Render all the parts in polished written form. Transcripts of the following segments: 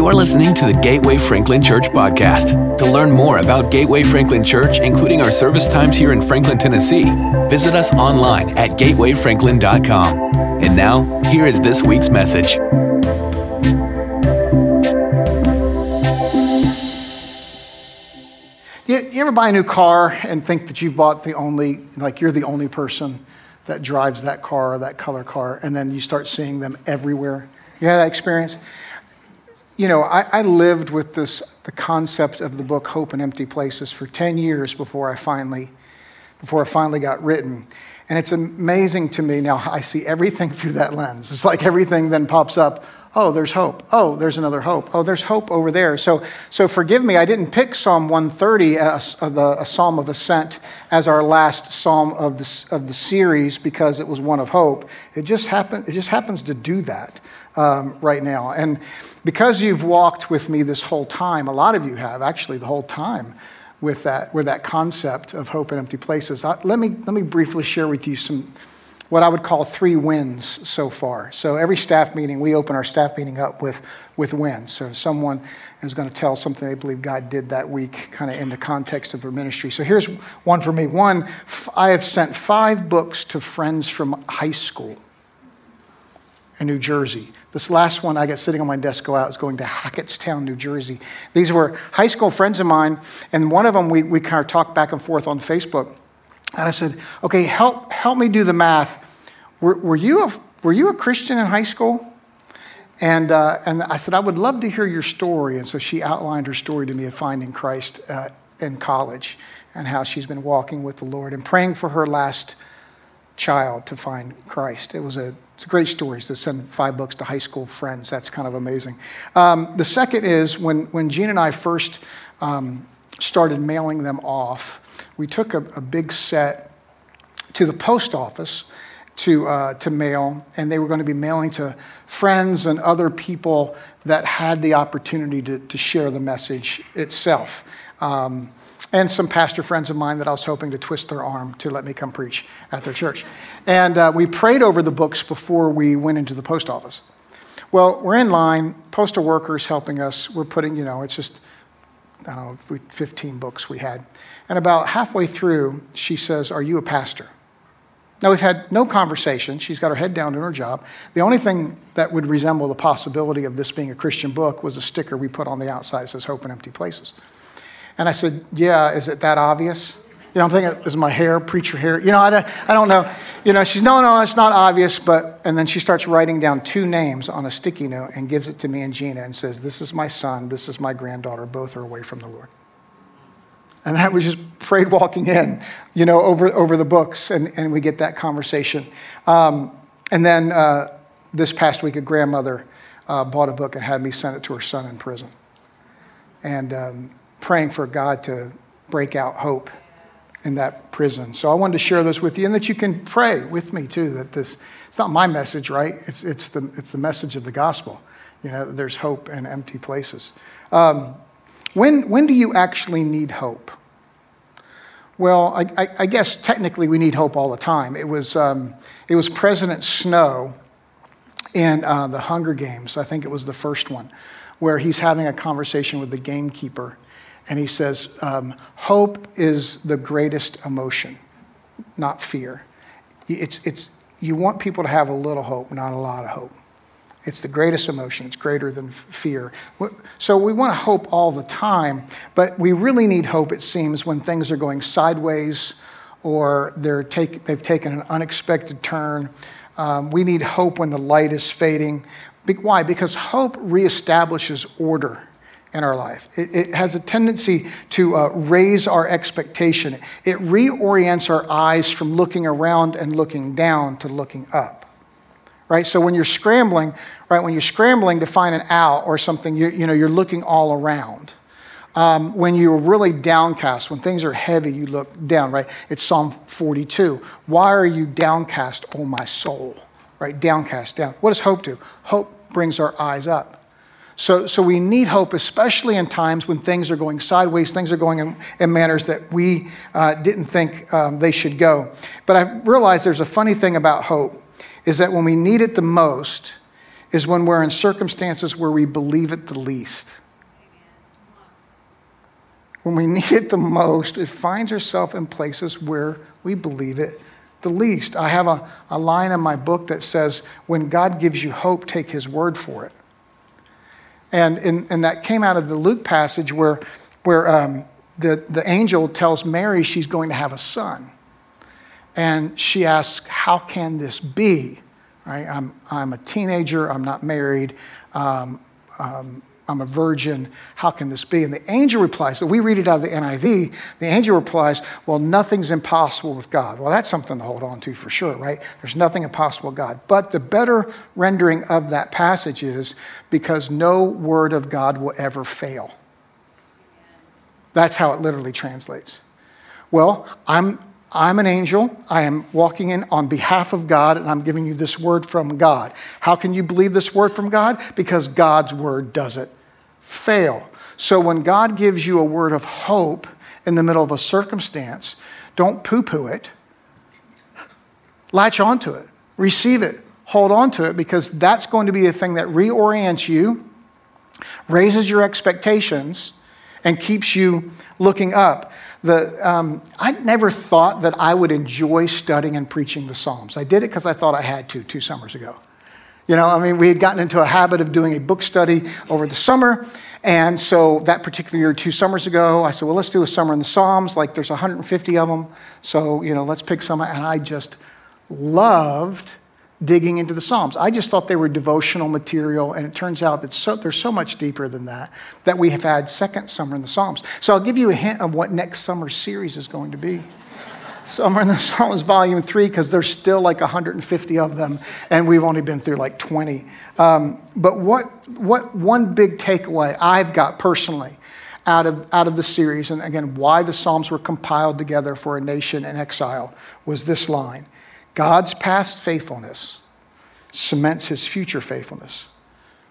You're listening to the Gateway Franklin Church podcast. To learn more about Gateway Franklin Church, including our service times here in Franklin, Tennessee, visit us online at gatewayfranklin.com. And now, here is this week's message. You ever buy a new car and think that you've bought the only, like you're the only person that drives that car or that color car, and then you start seeing them everywhere? You had that experience? You know, I lived with the concept of the book Hope in Empty Places for 10 years before I finally got written. And it's amazing to me now, I see everything through that lens. It's like everything then pops up. Oh, there's hope. Oh, there's another hope. Oh, there's hope over there. So forgive me, I didn't pick Psalm 130, a Psalm of Ascent, as our last Psalm of the series because it was one of hope. It just happens to do that right now. And because you've walked with me this whole time, a lot of you have actually the whole time with that concept of hope in empty places. Let me briefly share with you some. What I would call three wins so far. So every staff meeting, we open our staff meeting up with wins. So someone is going to tell something they believe God did that week, kind of in the context of their ministry. So here's one for me. One, I have sent 5 books to friends from high school in New Jersey. This last one I got sitting on my desk go out is going to Hackettstown, New Jersey. These were high school friends of mine, and one of them we kind of talked back and forth on Facebook. And I said, okay, help me do the math. Were you a Christian in high school? And I said, I would love to hear your story. And so she outlined her story to me of finding Christ in college and how she's been walking with the Lord and praying for her last child to find Christ. It's a great story. So send 5 books to high school friends. That's kind of amazing. The second is when Gene and I first started mailing them off, we took a big set to the post office to mail, and they were going to be mailing to friends and other people that had the opportunity to share the message itself. And some pastor friends of mine that I was hoping to twist their arm to let me come preach at their church. And we prayed over the books before we went into the post office. Well, we're in line, postal workers helping us. We're putting, it's just, I don't know, 15 books we had. And about halfway through, she says, are you a pastor? Now, we've had no conversation. She's got her head down doing her job. The only thing that would resemble the possibility of this being a Christian book was a sticker we put on the outside that says Hope in Empty Places. And I said, yeah, is it that obvious? I'm thinking, is my hair, preacher hair? I don't know. She's, no, it's not obvious. And then she starts writing down 2 names on a sticky note and gives it to me and Gina and says, this is my son, this is my granddaughter, both are away from the Lord. And that was just prayed walking in, over the books. And we get that conversation. And then this past week, a grandmother bought a book and had me send it to her son in prison. And praying for God to break out hope in that prison. So I wanted to share those with you, and that you can pray with me too. That it's not my message, right? It's the message of the gospel. That there's hope in empty places. When do you actually need hope? Well, I guess technically we need hope all the time. It was President Snow in the Hunger Games. I think it was the first one, where he's having a conversation with the gamekeeper. And he says, hope is the greatest emotion, not fear. You want people to have a little hope, not a lot of hope. It's the greatest emotion. It's greater than fear. So we want to hope all the time, but we really need hope, it seems, when things are going sideways or they've taken an unexpected turn. We need hope when the light is fading. Why? Because hope reestablishes order in our life. It has a tendency to raise our expectation. It reorients our eyes from looking around and looking down to looking up, right? So when you're scrambling to find an owl or something, you're looking all around. When you're really downcast, when things are heavy, you look down, right? It's Psalm 42. Why are you downcast, O my soul? Right? Downcast, down. What does hope do? Hope brings our eyes up. So we need hope, especially in times when things are going sideways, things are going in manners that we didn't think they should go. But I realize there's a funny thing about hope, is that when we need it the most, is when we're in circumstances where we believe it the least. When we need it the most, it finds itself in places where we believe it the least. I have a line in my book that says, when God gives you hope, take his word for it. And that came out of the Luke passage where the angel tells Mary she's going to have a son. And she asks, how can this be? Right? I'm a teenager. I'm not married. I'm a virgin. How can this be? And the angel replies, so we read it out of the NIV. The angel replies, well, nothing's impossible with God. Well, that's something to hold on to for sure, right? There's nothing impossible with God. But the better rendering of that passage is, because no word of God will ever fail. That's how it literally translates. Well, I'm an angel. I am walking in on behalf of God, and I'm giving you this word from God. How can you believe this word from God? Because God's word doesn't fail. So when God gives you a word of hope in the middle of a circumstance, don't poo-poo it. Latch onto it. Receive it. Hold onto it, because that's going to be a thing that reorients you, raises your expectations, and keeps you looking up. I never thought that I would enjoy studying and preaching the Psalms. I did it because I thought I had to 2 summers ago. You know, I mean, we had gotten into a habit of doing a book study over the summer. And so that particular year, 2 summers ago, I said, well, let's do a summer in the Psalms. Like, there's 150 of them. So, you know, let's pick some. And I just loved digging into the Psalms. I just thought they were devotional material, and it turns out that they're so much deeper than that we have had second summer in the Psalms. So I'll give you a hint of what next summer's series is going to be. Summer in the Psalms Volume 3, because there's still like 150 of them, and we've only been through like 20. But what one big takeaway I've got personally out of the series, and again, why the Psalms were compiled together for a nation in exile, was this line. God's past faithfulness cements his future faithfulness,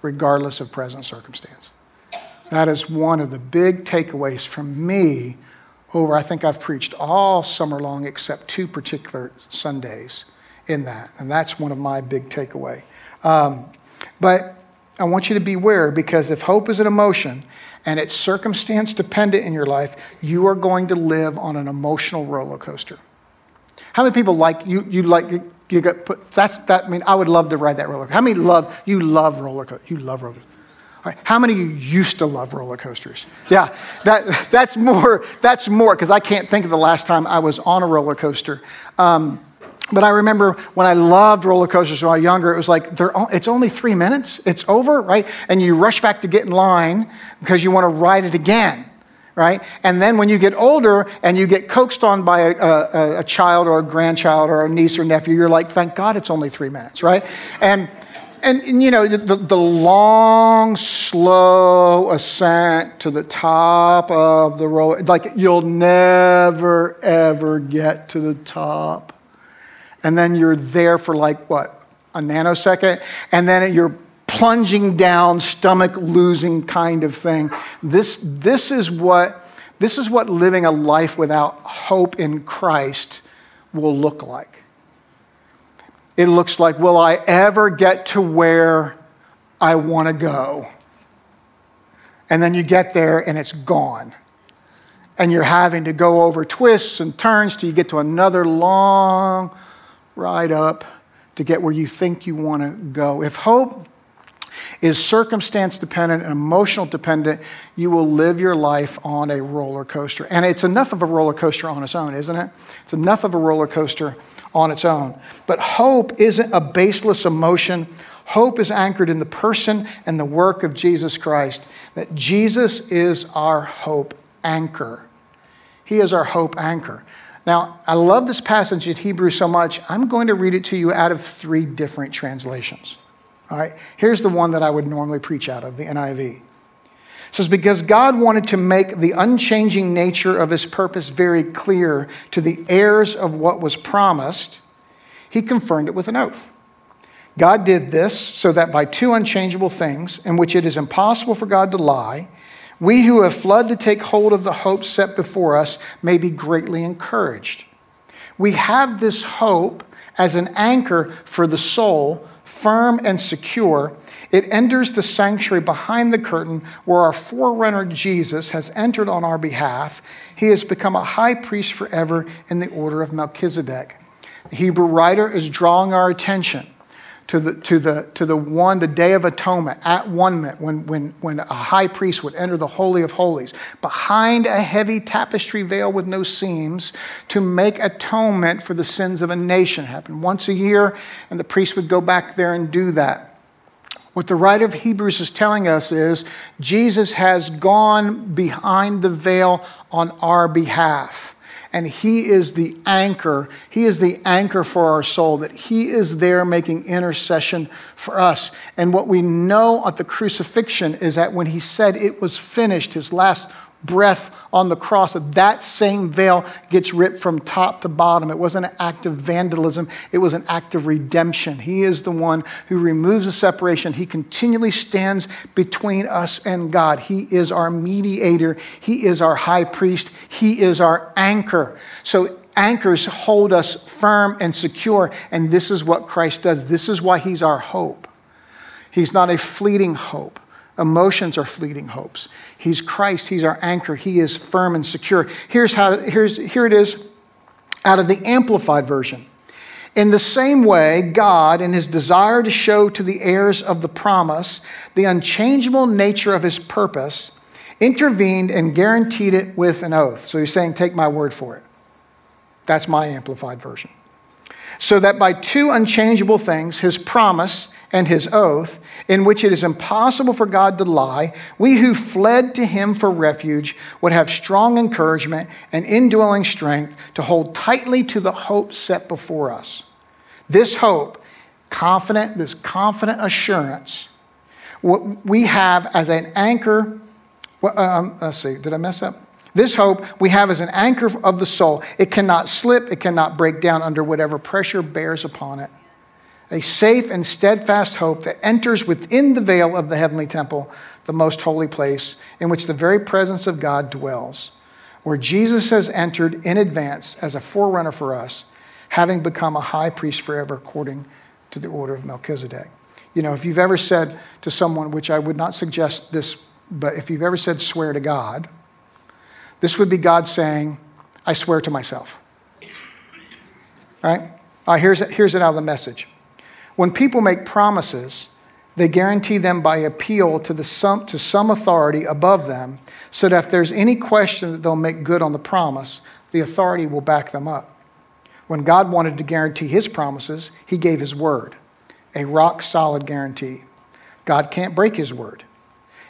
regardless of present circumstance. That is one of the big takeaways from me over, I think I've preached all summer long except 2 particular Sundays in that. And that's one of my big takeaway. But I want you to beware, because if hope is an emotion and it's circumstance dependent in your life, you are going to live on an emotional roller coaster. How many people like you like you got put? I would love to ride that roller coaster. How many love roller coasters? You love roller coasters. All right. How many of you used to love roller coasters? Yeah, that's more because I can't think of the last time I was on a roller coaster. But I remember when I loved roller coasters when I was younger, it was like, it's only 3 minutes, it's over, right? And you rush back to get in line because you want to ride it again. Right? And then when you get older and you get coaxed on by a child or a grandchild or a niece or nephew, you're like, thank God it's only 3 minutes, right? And you know, the long, slow ascent to the top of the roller, like you'll never, ever get to the top. And then you're there for like, what, a nanosecond? And then you're plunging down, stomach losing kind of thing. This is what living a life without hope in Christ will look like. It looks like, will I ever get to where I want to go? And then you get there and it's gone. And you're having to go over twists and turns till you get to another long ride up to get where you think you want to go. If hope is circumstance dependent and emotional dependent, you will live your life on a roller coaster. And it's enough of a roller coaster on its own, isn't it? It's enough of a roller coaster on its own. But hope isn't a baseless emotion. Hope is anchored in the person and the work of Jesus Christ, that Jesus is our hope anchor. He is our hope anchor. Now, I love this passage in Hebrews so much, I'm going to read it to you out of 3 different translations. All right, here's the one that I would normally preach out of, the NIV. It says, because God wanted to make the unchanging nature of his purpose very clear to the heirs of what was promised, he confirmed it with an oath. God did this so that by 2 unchangeable things, in which it is impossible for God to lie, we who have fled to take hold of the hope set before us may be greatly encouraged. We have this hope as an anchor for the soul, firm and secure, It enters the sanctuary behind the curtain where our forerunner Jesus has entered on our behalf. He has become a high priest forever in the order of Melchizedek. The Hebrew writer is drawing our attention to the Day of Atonement, at one minute, when a high priest would enter the Holy of Holies, behind a heavy tapestry veil with no seams, to make atonement for the sins of a nation. It happened once a year, and the priest would go back there and do that. What the writer of Hebrews is telling us is Jesus has gone behind the veil on our behalf. And he is the anchor. He is the anchor for our soul, that he is there making intercession for us. And what we know at the crucifixion is that when he said it was finished, his last breath on the cross, that same veil gets ripped from top to bottom. It wasn't an act of vandalism. It was an act of redemption. He is the one who removes the separation. He continually stands between us and God. He is our mediator. He is our high priest. He is our anchor. So anchors hold us firm and secure, and this is what Christ does. This is why he's our hope. He's not a fleeting hope. Emotions are fleeting hopes. He's Christ. He's our anchor. He is firm and secure. Here it is out of the Amplified Version. In the same way, God, in his desire to show to the heirs of the promise the unchangeable nature of his purpose, intervened and guaranteed it with an oath. So he's saying, take my word for it. That's my Amplified Version. So that by two unchangeable things, his promise and his oath, in which it is impossible for God to lie, we who fled to him for refuge would have strong encouragement and indwelling strength to hold tightly to the hope set before us. This hope, this confident assurance, what we have as an anchor, This hope we have as an anchor of the soul. It cannot slip, it cannot break down under whatever pressure bears upon it. A safe and steadfast hope that enters within the veil of the heavenly temple, the most holy place, in which the very presence of God dwells, where Jesus has entered in advance as a forerunner for us, having become a high priest forever according to the order of Melchizedek. You know, if you've ever said to someone, which I would not suggest this, but if you've ever said swear to God, this would be God saying, I swear to myself. All right? Here's it out of the Message. When people make promises, they guarantee them by appeal to some authority above them, so that if there's any question that they'll make good on the promise, the authority will back them up. When God wanted to guarantee his promises, he gave his word, a rock-solid guarantee. God can't break his word.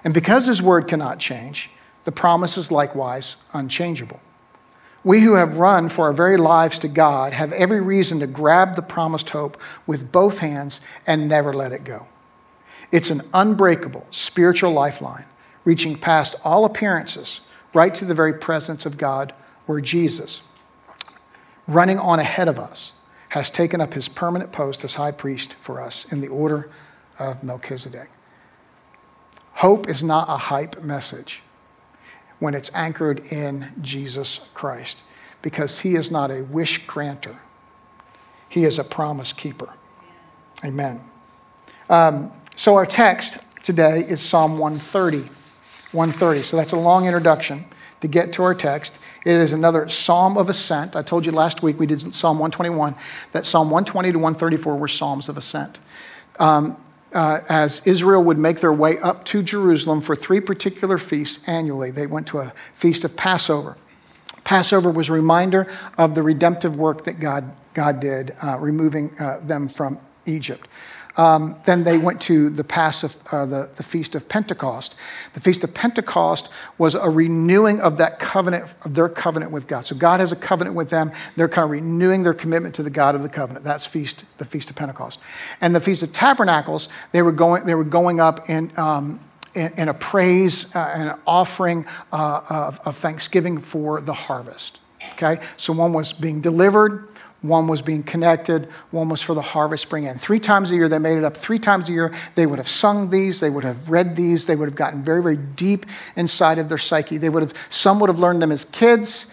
And because his word cannot change, the promise is likewise unchangeable. We who have run for our very lives to God have every reason to grab the promised hope with both hands and never let it go. It's an unbreakable spiritual lifeline, reaching past all appearances, right to the very presence of God, where Jesus, running on ahead of us, has taken up his permanent post as high priest for us in the order of Melchizedek. Hope is not a hype message when it's anchored in Jesus Christ, because he is not a wish granter. He is a promise keeper. Amen. So our text today is Psalm 130. 130. So that's a long introduction to get to our text. It is another Psalm of Ascent. I told you last week we did Psalm 121, that Psalm 120 to 134 were Psalms of Ascent. As Israel would make their way up to Jerusalem for three particular feasts annually. They went to a feast of Passover. Passover was a reminder of the redemptive work that God did, removing them from Egypt. Then they went to the Feast of Pentecost. The Feast of Pentecost was a renewing of that covenant, of their covenant with God. So God has a covenant with them. They're kind of renewing their commitment to the God of the covenant. That's the Feast of Pentecost. And the Feast of Tabernacles, they were going up in a praise and an offering of thanksgiving for the harvest. Okay, so one was being delivered. One was being connected. One was for the harvest spring in. Three times a year, they made it up. Three times a year, they would have sung these. They would have read these. They would have gotten very, very deep inside of their psyche. Some would have learned them as kids,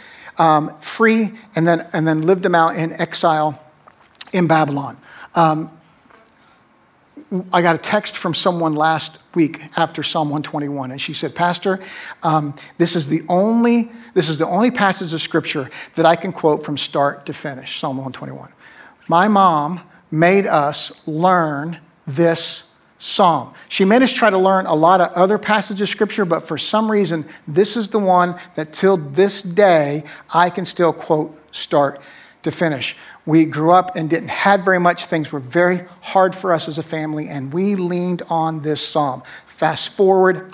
free, and then lived them out in exile in Babylon. I got a text from someone last week after Psalm 121, and she said, "Pastor, this is the only passage of Scripture that I can quote from start to finish, Psalm 121. My mom made us learn this psalm. She made us try to learn a lot of other passages of Scripture, but for some reason, this is the one that till this day, I can still quote start to finish. We grew up and didn't have very much. Things were very hard for us as a family, and we leaned on this psalm." Fast forward,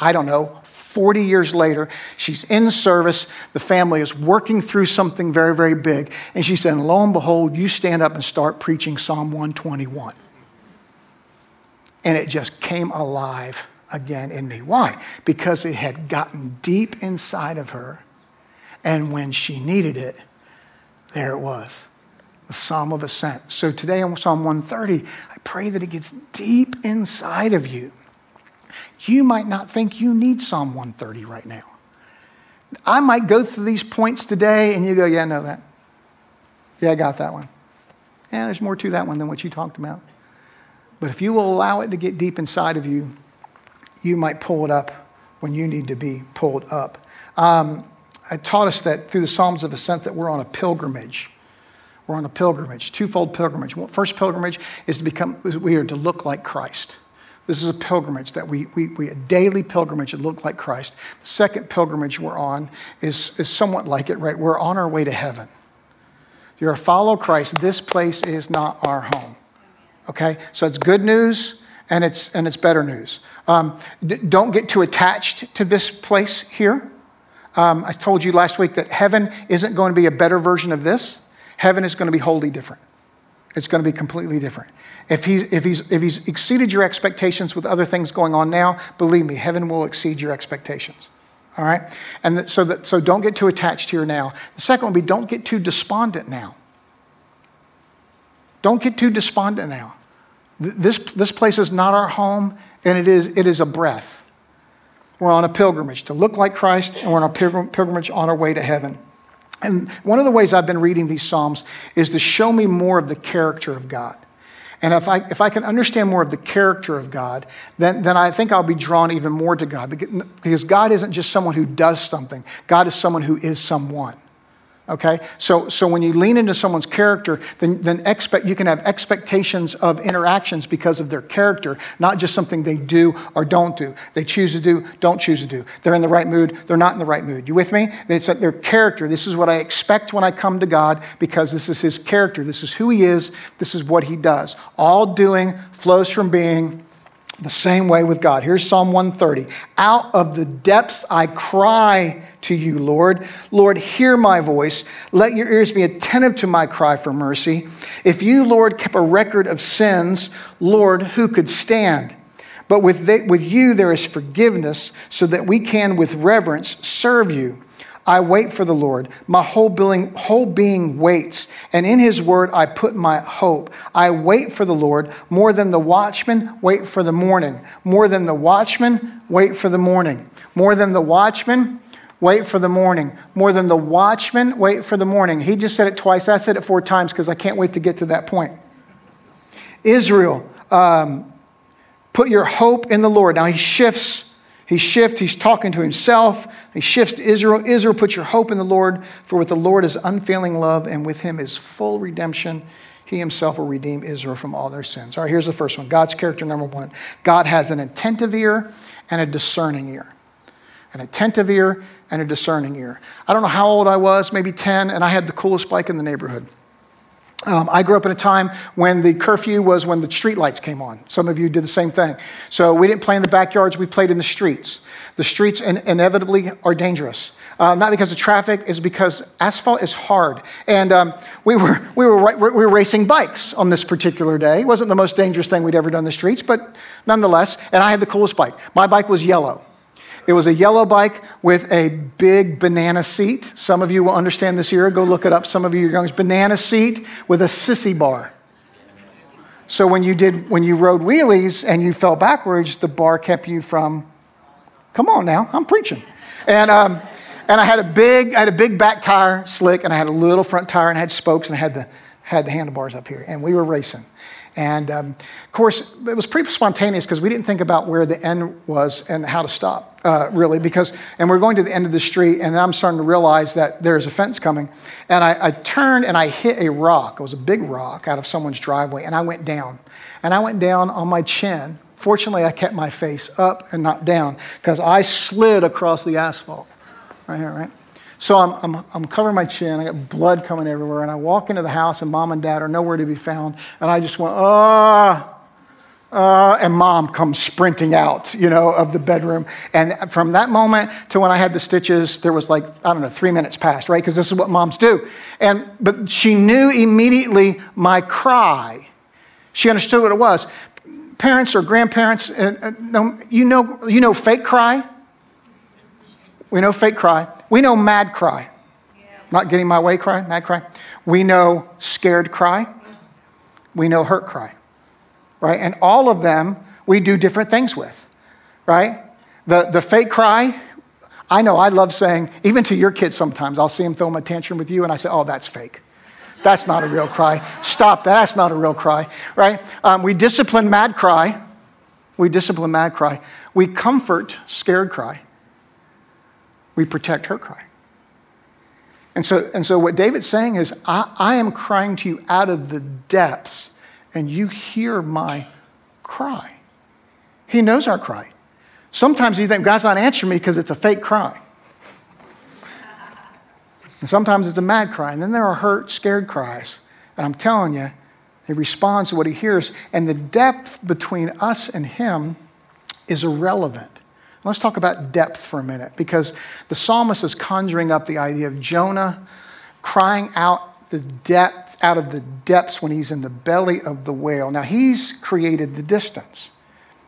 40 years later, she's in service. The family is working through something very, very big. And she said, lo and behold, you stand up and start preaching Psalm 121. And it just came alive again in me. Why? Because it had gotten deep inside of her. And when she needed it, there it was. The Psalm of Ascent. So today on Psalm 130, I pray that it gets deep inside of you. You might not think you need Psalm 130 right now. I might go through these points today and you go, yeah, I know that. Yeah, I got that one. Yeah, there's more to that one than what you talked about. But if you will allow it to get deep inside of you, you might pull it up when you need to be pulled up. I taught us that through the Psalms of Ascent that we're on a pilgrimage. We're on a pilgrimage, twofold pilgrimage. First pilgrimage is we are to look like Christ. This is a pilgrimage that we a daily pilgrimage that look like Christ. The second pilgrimage we're on is somewhat like it, right? We're on our way to heaven. If you're a follow Christ, this place is not our home. Okay, so it's good news and it's better news. Don't get too attached to this place here. I told you last week that heaven isn't going to be a better version of this. Heaven is going to be wholly different. It's going to be completely different. If he's exceeded your expectations with other things going on now, believe me, heaven will exceed your expectations. All right? And so don't get too attached here now. The second would be don't get too despondent now. Don't get too despondent now. This place is not our home, and it is a breath. We're on a pilgrimage to look like Christ, and we're on a pilgrimage on our way to heaven. And one of the ways I've been reading these Psalms is to show me more of the character of God. And if I can understand more of the character of God, then I think I'll be drawn even more to God. Because God isn't just someone who does something. God is someone who is someone. Okay? So when you lean into someone's character, then you can have expectations of interactions because of their character, not just something they do or don't do. They choose to do, don't choose to do. They're in the right mood, they're not in the right mood. You with me? It's their character. This is what I expect when I come to God because this is his character. This is who he is. This is what he does. All doing flows from being the same way with God. Here's Psalm 130. Out of the depths I cry to you, Lord. Lord, hear my voice. Let your ears be attentive to my cry for mercy. If you, Lord, kept a record of sins, Lord, who could stand? But with you there is forgiveness so that we can with reverence serve you. I wait for the Lord. My whole being waits, and in his word I put my hope. I wait for the Lord more than the watchman wait for the morning. More than the watchman wait for the morning. More than the watchman wait for the morning. More than the watchman wait for the morning. He just said it twice. I said it 4 times because I can't wait to get to that point. Israel, put your hope in the Lord. Now he shifts. He's talking to himself. He shifts to Israel. Israel, put your hope in the Lord, for with the Lord is unfailing love, and with him is full redemption. He himself will redeem Israel from all their sins. All right, here's the first one. God's character, number one. God has an attentive ear and a discerning ear. An attentive ear and a discerning ear. I don't know how old I was, maybe 10, and I had the coolest bike in the neighborhood. I grew up in a time when the curfew was when the streetlights came on. Some of you did the same thing. So we didn't play in the backyards, we played in the streets. The streets inevitably are dangerous. Not because of traffic, it's because asphalt is hard. And we were racing bikes on this particular day. It wasn't the most dangerous thing we'd ever done in the streets, but nonetheless, and I had the coolest bike. My bike was yellow. It was a yellow bike with a big banana seat. Some of you will understand this era. Go look it up. Some of you are going, banana seat with a sissy bar. So when you rode wheelies and you fell backwards, the bar kept you from, come on now, I'm preaching. And I had a big back tire, slick, and I had a little front tire and I had spokes and I had the handlebars up here. And we were racing. And of course, it was pretty spontaneous because we didn't think about where the end was and how to stop, really, and we're going to the end of the street, and I'm starting to realize that there's a fence coming. And I turned and I hit a rock. It was a big rock out of someone's driveway, and I went down. And I went down on my chin. Fortunately, I kept my face up and not down because I slid across the asphalt right here, right? So I'm covering my chin. I got blood coming everywhere. And I walk into the house, and Mom and Dad are nowhere to be found. And I just went, and Mom comes sprinting out, of the bedroom. And from that moment to when I had the stitches, there was 3 minutes passed, right? Because this is what moms do. But she knew immediately my cry. She understood what it was. Parents or grandparents, you know fake cry. We know fake cry. We know mad cry. Yeah. Not getting my way cry, mad cry. We know scared cry. We know hurt cry, right? And all of them we do different things with, right? The fake cry, I know I love saying, even to your kids sometimes, I'll see them throwing a tantrum with you and I say, oh, that's fake. That's not a real cry. Stop that. That's not a real cry, right? We discipline mad cry. We comfort scared cry. We protect her cry. And so what David's saying is, I am crying to you out of the depths, and you hear my cry. He knows our cry. Sometimes you think, God's not answering me because it's a fake cry. And sometimes it's a mad cry. And then there are hurt, scared cries. And I'm telling you, he responds to what he hears. And the depth between us and him is irrelevant. Let's talk about depth for a minute, because the psalmist is conjuring up the idea of Jonah crying out out of the depths when he's in the belly of the whale. Now, he's created the distance.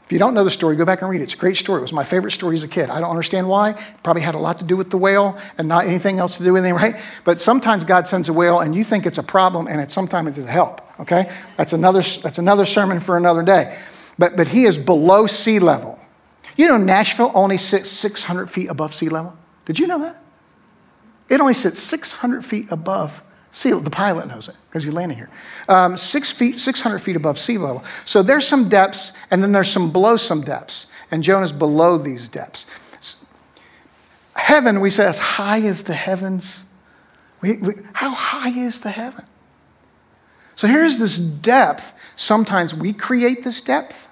If you don't know the story, go back and read it. It's a great story. It was my favorite story as a kid. I don't understand why. It probably had a lot to do with the whale and not anything else to do with anything, right? But sometimes God sends a whale and you think it's a problem, and sometimes it's a help, okay? That's another sermon for another day. But he is below sea level. You know, Nashville only sits 600 feet above sea level. Did you know that? It only sits 600 feet above sea level. The pilot knows it because he landed here. 600 feet above sea level. So there's some depths, and then there's some below some depths. And Jonah's below these depths. Heaven, we say, as high as the heavens. How high is the heaven? So here's this depth. Sometimes we create this depth.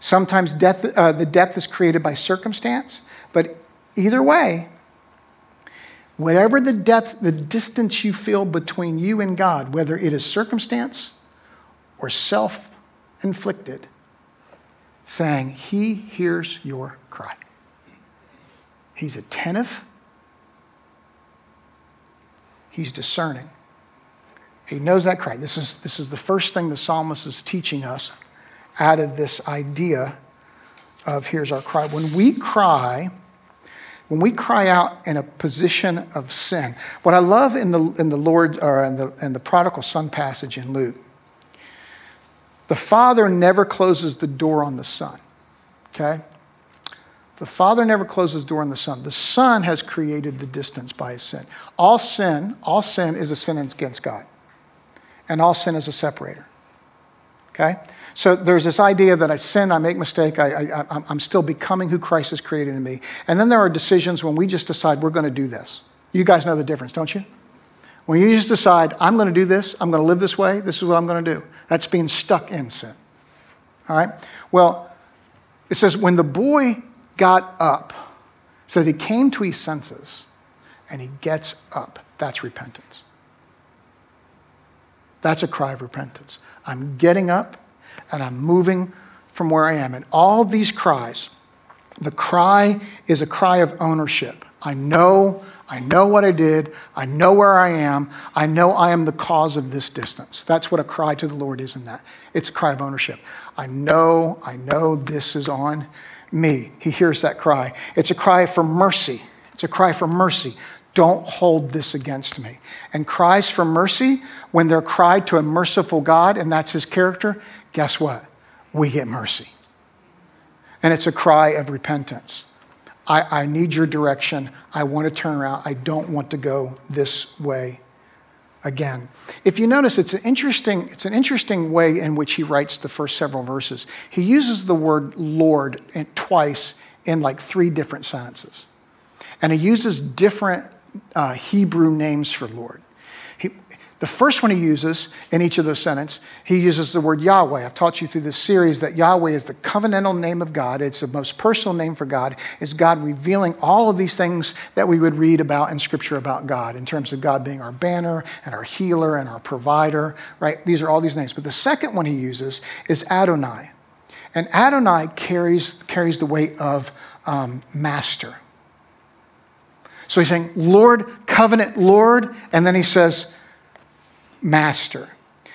Sometimes the depth is created by circumstance, but either way, whatever the depth, the distance you feel between you and God, whether it is circumstance or self-inflicted, saying, he hears your cry. He's attentive. He's discerning. He knows that cry. This is the first thing the psalmist is teaching us out of this idea of here's our cry. When we cry out in a position of sin, what I love in the Lord or in the prodigal son passage in Luke, the father never closes the door on the son. Okay? The father never closes the door on the son. The son has created the distance by his sin. All sin is a sin against God. And all sin is a separator. Okay? So there's this idea that I sin, I make mistake, I'm still becoming who Christ has created in me. And then there are decisions when we just decide we're going to do this. You guys know the difference, don't you? When you just decide, I'm going to do this, I'm going to live this way, this is what I'm going to do. That's being stuck in sin. All right? Well, it says when the boy got up, it says he came to his senses and he gets up. That's repentance. That's a cry of repentance. I'm getting up. And I'm moving from where I am. And all these cries, the cry is a cry of ownership. I know what I did. I know where I am. I know I am the cause of this distance. That's what a cry to the Lord is in that. It's a cry of ownership. I know this is on me. He hears that cry. It's a cry for mercy. Don't hold this against me. And cries for mercy, when they're cried to a merciful God, and that's his character, guess what? We get mercy. And it's a cry of repentance. I need your direction. I want to turn around. I don't want to go this way again. If you notice, it's an interesting way in which he writes the first several verses. He uses the word Lord twice in like three different sentences. And he uses different Hebrew names for Lord. The first one he uses in each of those sentences, he uses the word Yahweh. I've taught you through this series that Yahweh is the covenantal name of God. It's the most personal name for God. It's God revealing all of these things that we would read about in Scripture about God in terms of God being our banner and our healer and our provider, right? These are all these names. But the second one he uses is Adonai. And Adonai carries the weight of master. So he's saying, Lord, covenant, Lord, and then he says, master.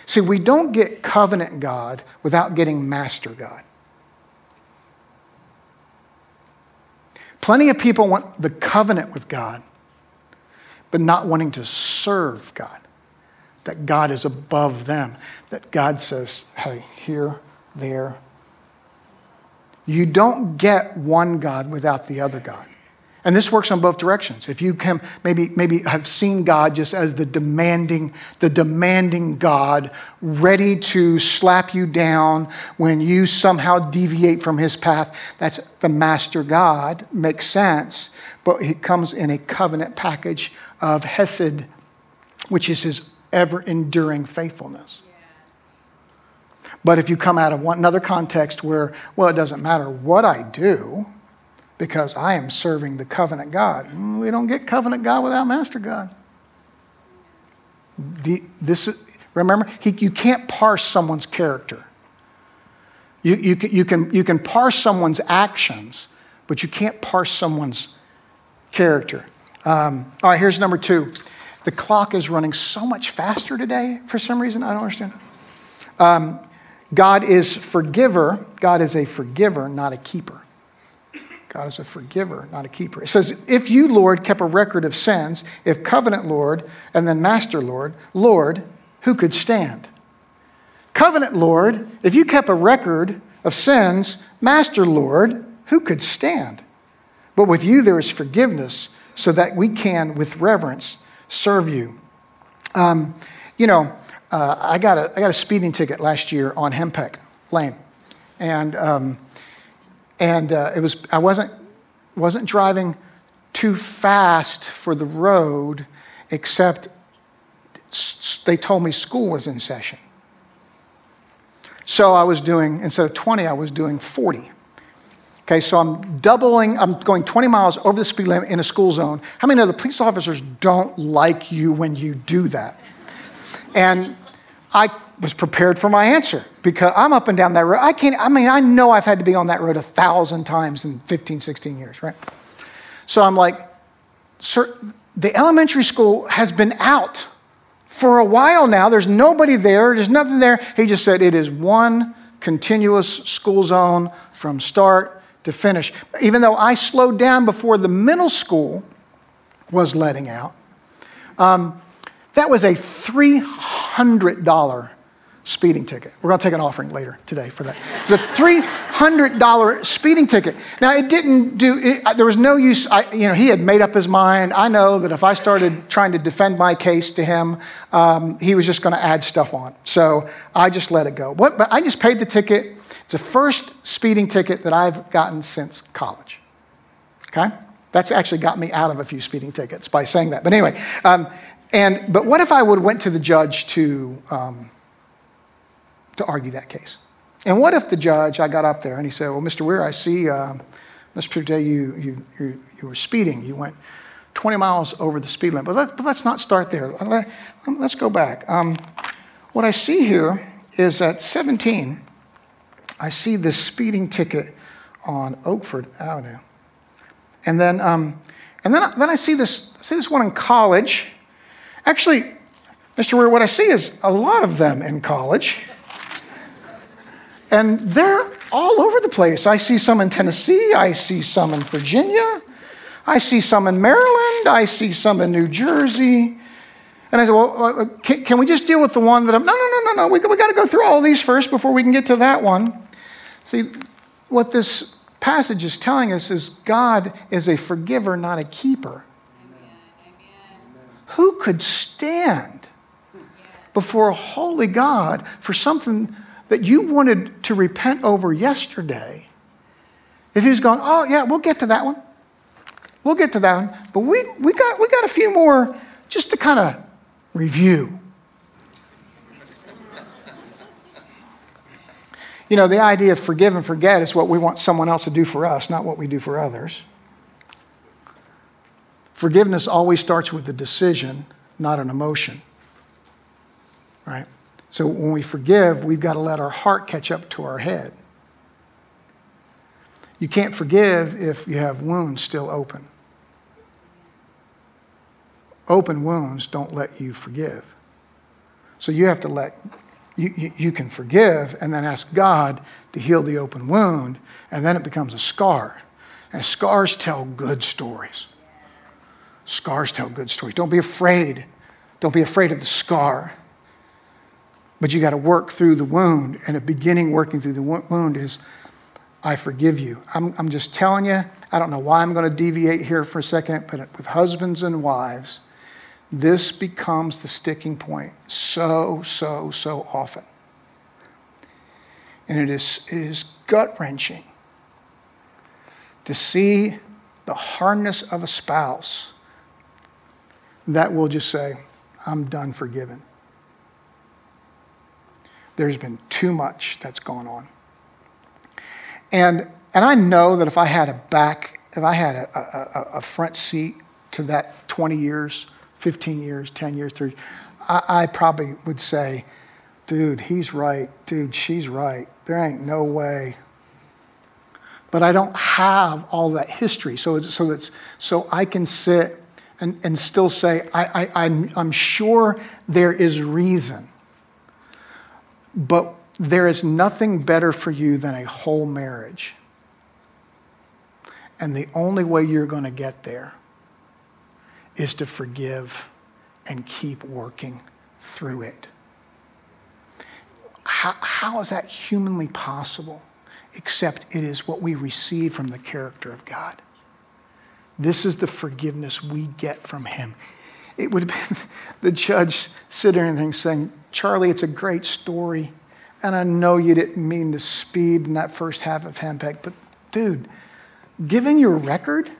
See, we don't get covenant God without getting master God. Plenty of people want the covenant with God, but not wanting to serve God, that God is above them, that God says, hey, here, there. You don't get one God without the other God. And this works on both directions. If you can maybe have seen God just as the demanding God, ready to slap you down when you somehow deviate from his path, that's the master God, makes sense, but he comes in a covenant package of Hesed, which is his ever-enduring faithfulness. But if you come out of another context where, well, it doesn't matter what I do, because I am serving the covenant God. We don't get covenant God without master God. You can't parse someone's character. You can parse someone's actions, but you can't parse someone's character. All right, here's number two. The clock is running so much faster today for some reason. I don't understand. God is forgiver. God is a forgiver, not a keeper. God is a forgiver, not a keeper. It says, if you, Lord, kept a record of sins, if covenant Lord, and then master Lord, who could stand? Covenant Lord, if you kept a record of sins, master Lord, who could stand? But with you there is forgiveness so that we can, with reverence, serve you. I got a speeding ticket last year on Hempeck Lane. And I wasn't driving too fast for the road, except they told me school was in session. So I was doing, instead of 20, I was doing 40. Okay, so I'm going 20 miles over the speed limit in a school zone. How many know the police officers don't like you when you do that? And I was prepared for my answer because I'm up and down that road. I know I've had to be on that road 1,000 times in 15, 16 years, right? So I'm like, sir, the elementary school has been out for a while now. There's nobody there. There's nothing there. He just said, it is one continuous school zone from start to finish. Even though I slowed down before the middle school was letting out, that was a $300 speeding ticket. We're going to take an offering later today for that. The $300 speeding ticket. Now, it didn't do it, there was no use. He had made up his mind. I know that if I started trying to defend my case to him, he was just going to add stuff on. So I just let it go. But I just paid the ticket. It's the first speeding ticket that I've gotten since college. Okay? That's actually got me out of a few speeding tickets by saying that. But anyway, but what if I would have went to the judge to argue that case? And what if the judge, I got up there and he said, well, Mr. Weir, I see this particular day you were speeding. You went 20 miles over the speed limit. But let's not start there. Let's go back. What I see here is at 17, I see this speeding ticket on Oakford Avenue. And then I see this one in college. Actually, Mr. Weir, what I see is a lot of them in college. And they're all over the place. I see some in Tennessee. I see some in Virginia. I see some in Maryland. I see some in New Jersey. And I said, well, can we just deal with the one that I'm... No. We got to go through all these first before we can get to that one. See, what this passage is telling us is God is a forgiver, not a keeper. Amen. Who could stand? before a holy God for something that you wanted to repent over yesterday, if he's going, oh yeah, we'll get to that one. We'll get to that one. But we got a few more just to kind of review. You know, the idea of forgive and forget is what we want someone else to do for us, not what we do for others. Forgiveness always starts with a decision, not an emotion. Right? So when we forgive, we've got to let our heart catch up to our head. You can't forgive if you have wounds still open. Open wounds don't let you forgive. So you have to let... You can forgive and then ask God to heal the open wound, and then it becomes a scar. And scars tell good stories. Scars tell good stories. Don't be afraid. Don't be afraid of the scar. But you got to work through the wound, and a beginning working through the wound is, I forgive you. I'm just telling you, I don't know why I'm going to deviate here for a second, but with husbands and wives, this becomes the sticking point so often. And it is gut-wrenching to see the hardness of a spouse that will just say, I'm done forgiving. There's been too much that's gone on. And I know that if I had a front seat to that 20 years, 15 years, 10 years, 30, I probably would say, dude, he's right. Dude, she's right. There ain't no way. But I don't have all that history. So I can sit and still say, I'm sure there is reason. But there is nothing better for you than a whole marriage. And the only way you're going to get there is to forgive and keep working through it. How is that humanly possible? Except it is what we receive from the character of God. This is the forgiveness we get from him. It would have been the judge sitting there saying, Charlie, it's a great story, and I know you didn't mean to speed in that first half of Hempeck, but dude, given your record,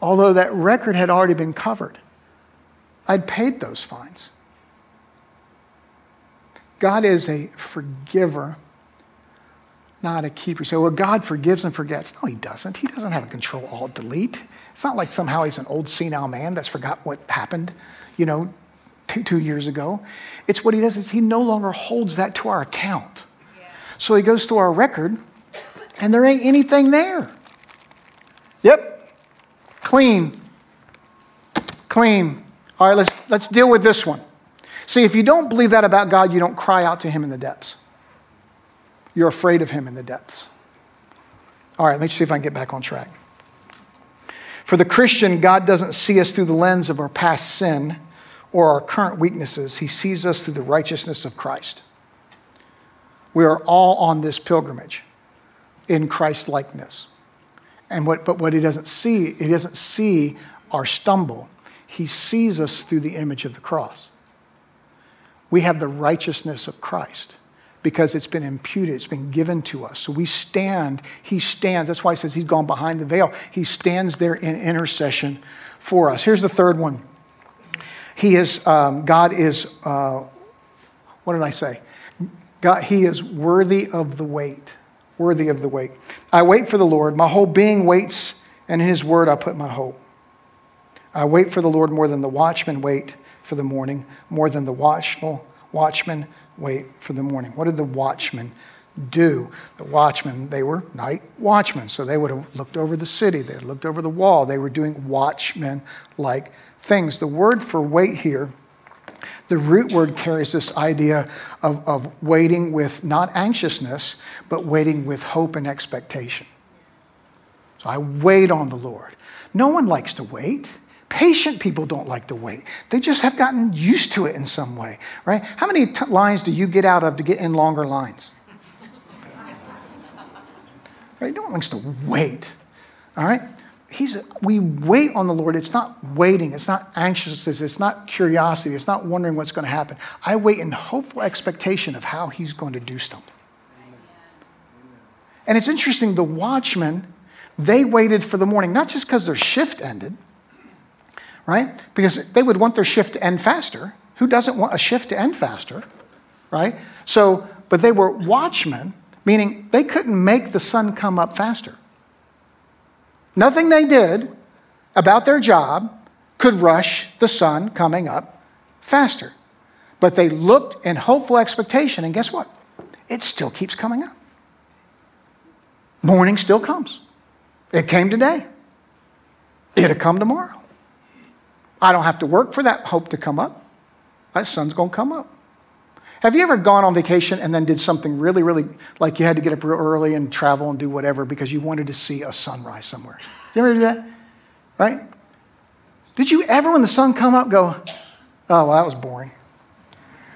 although that record had already been covered, I'd paid those fines. God is a forgiver, not a keeper. You say, well, God forgives and forgets. No, he doesn't. He doesn't have a control, alt, delete. It's not like somehow he's an old senile man that's forgot what happened, you know, two years ago. It's what he does is he no longer holds that to our account. Yeah. So he goes through our record, and there ain't anything there. Yep. Clean. All right, let's deal with this one. See, if you don't believe that about God, you don't cry out to him in the depths. You're afraid of him in the depths. All right, let's see if I can get back on track. For the Christian, God doesn't see us through the lens of our past sin or our current weaknesses. He sees us through the righteousness of Christ. We are all on this pilgrimage in Christ-likeness. But what he doesn't see our stumble. He sees us through the image of the cross. We have the righteousness of Christ because it's been imputed, it's been given to us. So we stand, he stands. That's why he says he's gone behind the veil. He stands there in intercession for us. Here's the third one. He is worthy of the wait. Worthy of the wait. I wait for the Lord. My whole being waits, and in his word I put my hope. I wait for the Lord more than the watchmen wait for the morning, more than the watchmen wait for the morning. What did the watchmen do? The watchmen, they were night watchmen. So they would have looked over the city. They looked over the wall. They were doing watchmen-like things. The word for wait here, the root word carries this idea of waiting with not anxiousness, but waiting with hope and expectation. So I wait on the Lord. No one likes to wait. Patient people don't like to wait. They just have gotten used to it in some way, right? How many lines do you get out of to get in longer lines? Right? No one likes to wait, all right? We wait on the Lord. It's not waiting. It's not anxiousness. It's not curiosity. It's not wondering what's going to happen. I wait in hopeful expectation of how he's going to do something. And it's interesting, the watchmen, they waited for the morning, not just because their shift ended, right? Because they would want their shift to end faster. Who doesn't want a shift to end faster, right? So, but they were watchmen, meaning they couldn't make the sun come up faster. Nothing they did about their job could rush the sun coming up faster. But they looked in hopeful expectation, and guess what? It still keeps coming up. Morning still comes. It came today. It'll come tomorrow. I don't have to work for that hope to come up. That sun's going to come up. Have you ever gone on vacation and then did something really, really, like you had to get up real early and travel and do whatever because you wanted to see a sunrise somewhere? Did you ever do that? Right? Did you ever, when the sun come up, go, oh, well, that was boring.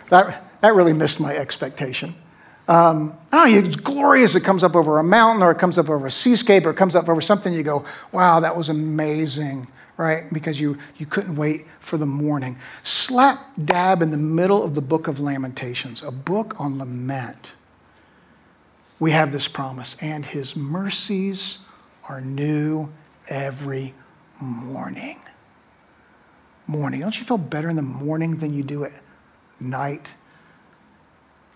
That really missed my expectation. It's glorious. It comes up over a mountain, or it comes up over a seascape, or it comes up over something. You go, wow, that was amazing, right? Because you couldn't wait for the morning. Slap dab in the middle of the book of Lamentations, a book on lament, we have this promise, and his mercies are new every morning. Morning. Don't you feel better in the morning than you do at night?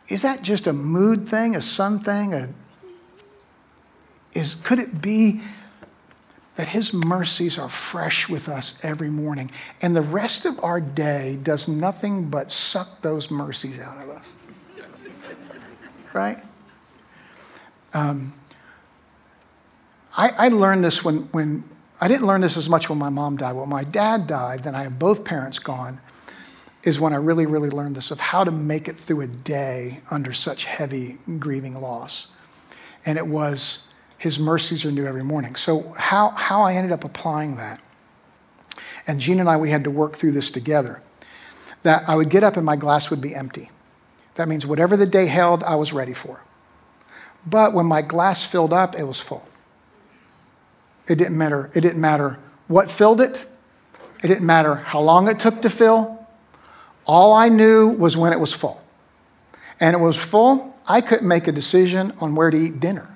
Is that just a mood thing, a sun thing? Could it be that his mercies are fresh with us every morning, and the rest of our day does nothing but suck those mercies out of us? Right? I learned this when I didn't learn this as much when my mom died. When my dad died, then I have both parents gone, is when I really, really learned this, of how to make it through a day under such heavy grieving loss. And it was, his mercies are new every morning. So how I ended up applying that, and Gene and I, we had to work through this together, that I would get up and my glass would be empty. That means whatever the day held, I was ready for. But when my glass filled up, it was full. It didn't matter what filled it. It didn't matter how long it took to fill. All I knew was when it was full. And it was full, I couldn't make a decision on where to eat dinner.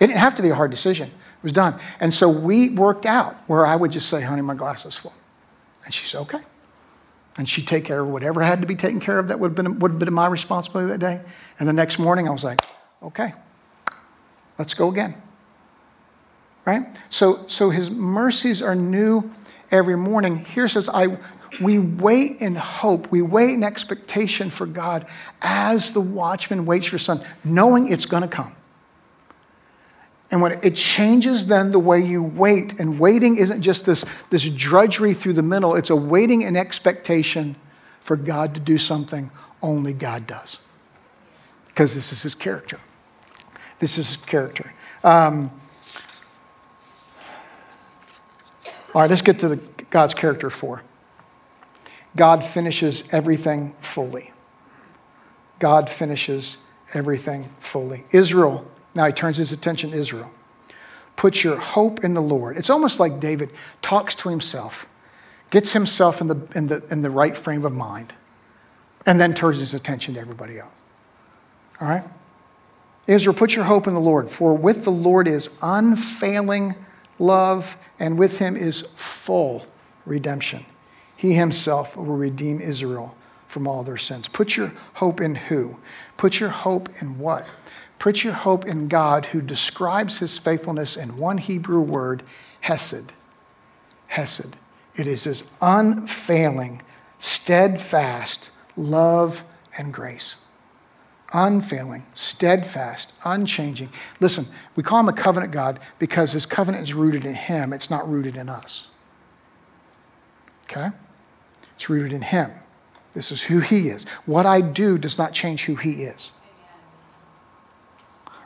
It didn't have to be a hard decision. It was done. And so we worked out where I would just say, honey, my glass is full. And she said, okay. And she'd take care of whatever had to be taken care of that would have been my responsibility that day. And the next morning I was like, okay, let's go again. Right? So his mercies are new every morning. Here says, we wait in hope. We wait in expectation for God as the watchman waits for sun, knowing it's going to come. And when it changes then the way you wait. And waiting isn't just this drudgery through the middle. It's a waiting in expectation for God to do something only God does. Because this is his character. This is his character. All right, let's get to God's character 4. God finishes everything fully. God finishes everything fully. Israel, now he turns his attention to Israel. Put your hope in the Lord. It's almost like David talks to himself, gets himself in the right frame of mind, and then turns his attention to everybody else. All right? Israel, put your hope in the Lord, for with the Lord is unfailing love, and with him is full redemption. He himself will redeem Israel from all their sins. Put your hope in who? Put your hope in what? Put your hope in God, who describes his faithfulness in one Hebrew word, hesed. Hesed. It is his unfailing, steadfast love and grace. Unfailing, steadfast, unchanging. Listen, we call him a covenant God because his covenant is rooted in him. It's not rooted in us. Okay? It's rooted in him. This is who he is. What I do does not change who he is.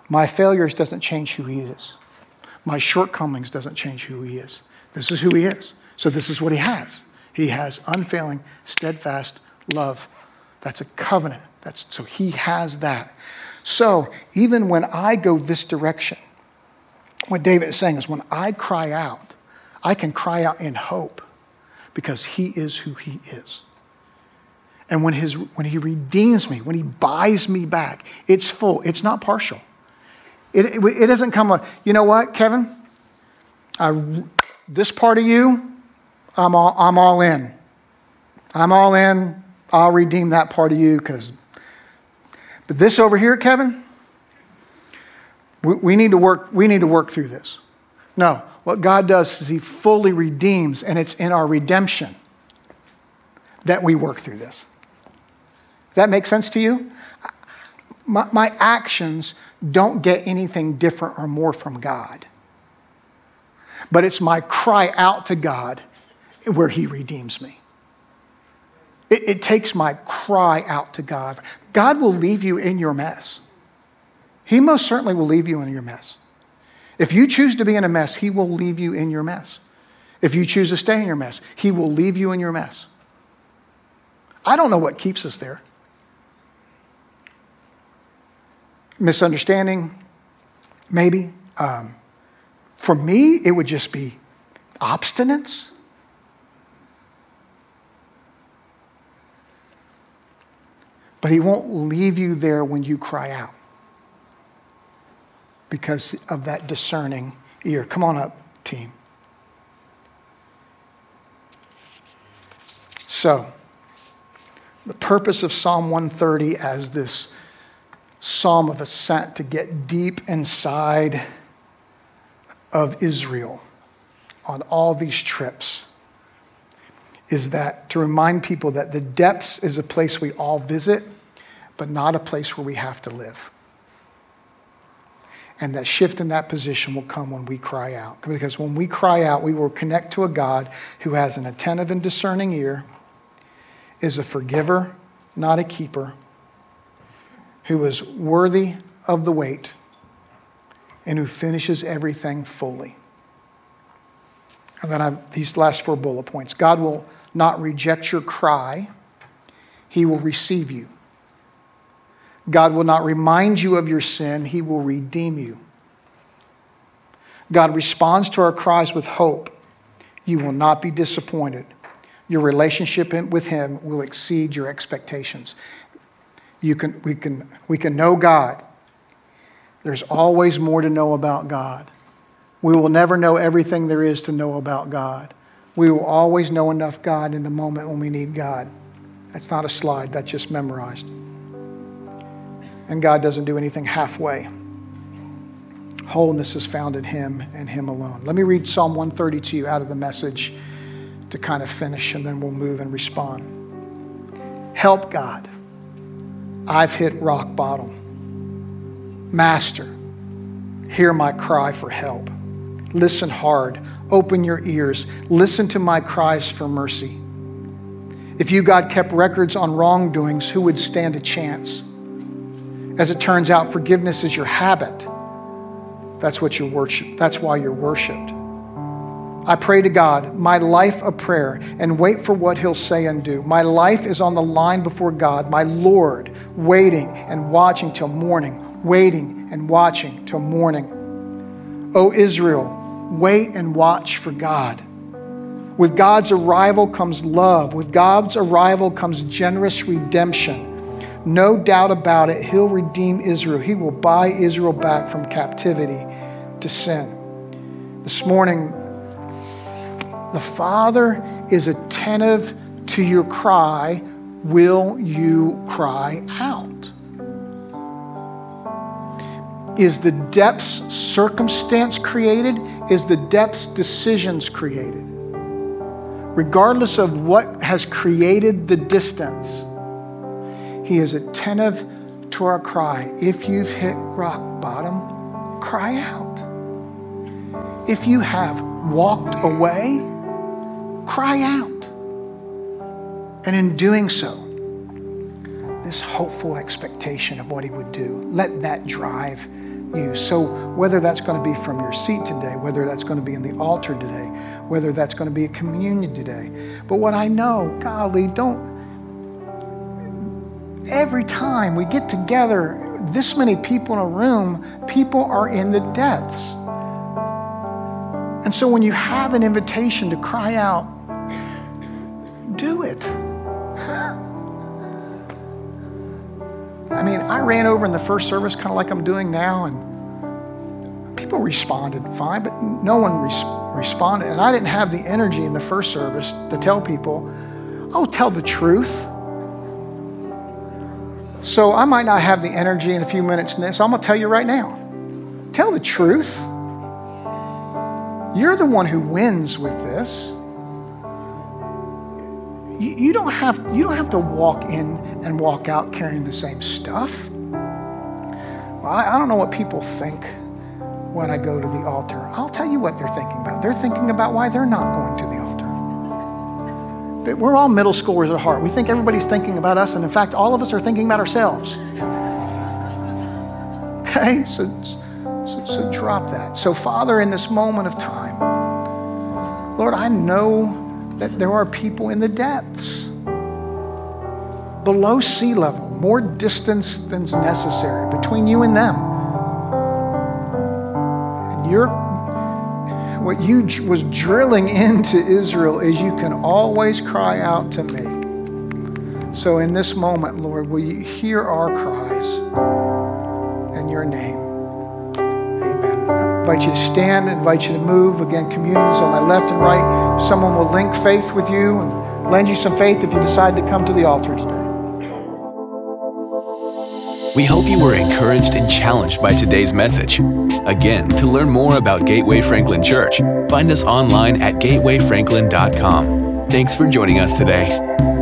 My failures doesn't change who he is. My shortcomings doesn't change who he is. This is who he is. So this is what he has. He has unfailing, steadfast love. That's a covenant. So he has that. So even when I go this direction, what David is saying is, when I cry out, I can cry out in hope because he is who he is. And when he redeems me, when he buys me back, it's full. It's not partial. It doesn't come like, you know what, Kevin? This part of you, I'm all in. I'm all in. I'll redeem that part of you because... But this over here, Kevin, we need to work through this. No, what God does is he fully redeems, and it's in our redemption that we work through this. Does that make sense to you? My actions don't get anything different or more from God. But it's my cry out to God where he redeems me. It takes my cry out to God. God will leave you in your mess. He most certainly will leave you in your mess. If you choose to be in a mess, he will leave you in your mess. If you choose to stay in your mess, he will leave you in your mess. I don't know what keeps us there. Misunderstanding, maybe. For me, it would just be obstinance. But he won't leave you there when you cry out because of that discerning ear. Come on up, team. So, the purpose of Psalm 130 as this psalm of ascent to get deep inside of Israel on all these trips is that to remind people that the depths is a place we all visit, but not a place where we have to live. And that shift in that position will come when we cry out. Because when we cry out, we will connect to a God who has an attentive and discerning ear, is a forgiver, not a keeper, who is worthy of the wait, and who finishes everything fully. And then these last four bullet points. God will not reject your cry. He will receive you. God will not remind you of your sin. He will redeem you. God responds to our cries with hope. You will not be disappointed. Your relationship with him will exceed your expectations. We can know God. There's always more to know about God. We will never know everything there is to know about God. We will always know enough God in the moment when we need God. That's not a slide, that's just memorized. And God doesn't do anything halfway. Wholeness is found in him and him alone. Let me read Psalm 130 to you out of the Message to kind of finish, and then we'll move and respond. Help, God. I've hit rock bottom. Master, hear my cry for help. Listen hard. Open your ears. Listen to my cries for mercy. If you, God, kept records on wrongdoings, who would stand a chance? As it turns out, forgiveness is your habit. That's what you worship. That's why you're worshipped. I pray to God, my life a prayer, and wait for what he'll say and do. My life is on the line before God, my Lord, waiting and watching till morning, waiting and watching till morning. O Israel, wait and watch for God. With God's arrival comes love. With God's arrival comes generous redemption. No doubt about it, he'll redeem Israel. He will buy Israel back from captivity to sin. This morning, the Father is attentive to your cry. Will you cry out? Is the depths circumstance created? Is the depths decisions created? Regardless of what has created the distance, he is attentive to our cry. If you've hit rock bottom, cry out. If you have walked away, cry out. And in doing so, this hopeful expectation of what he would do, let that drive you. So whether that's going to be from your seat today, whether that's going to be in the altar today, whether that's going to be a communion today. But what I know, golly, every time we get together, this many people in a room, people are in the depths. And so when you have an invitation to cry out, do it. I mean, I ran over in the first service kind of like I'm doing now, and people responded fine, but no one responded. And I didn't have the energy in the first service to tell people, oh, tell the truth. So I might not have the energy in a few minutes, so I'm going to tell you right now. Tell the truth. You're the one who wins with this. You don't have to walk in and walk out carrying the same stuff. Well, I don't know what people think when I go to the altar. I'll tell you what they're thinking about. They're thinking about why they're not going to the altar. But we're all middle schoolers at heart. We think everybody's thinking about us, and in fact, all of us are thinking about ourselves. Okay? So drop that. So, Father, in this moment of time, Lord, I know that there are people in the depths, below sea level, more distance than's necessary between you and them. And what you was drilling into Israel is you can always cry out to me. So in this moment, Lord, will you hear our cries in your name? I invite you to stand, I invite you to move. Again, communion's on my left and right. Someone will link faith with you and lend you some faith if you decide to come to the altar today. We hope you were encouraged and challenged by today's message. Again, to learn more about Gateway Franklin Church, find us online at gatewayfranklin.com. Thanks for joining us today.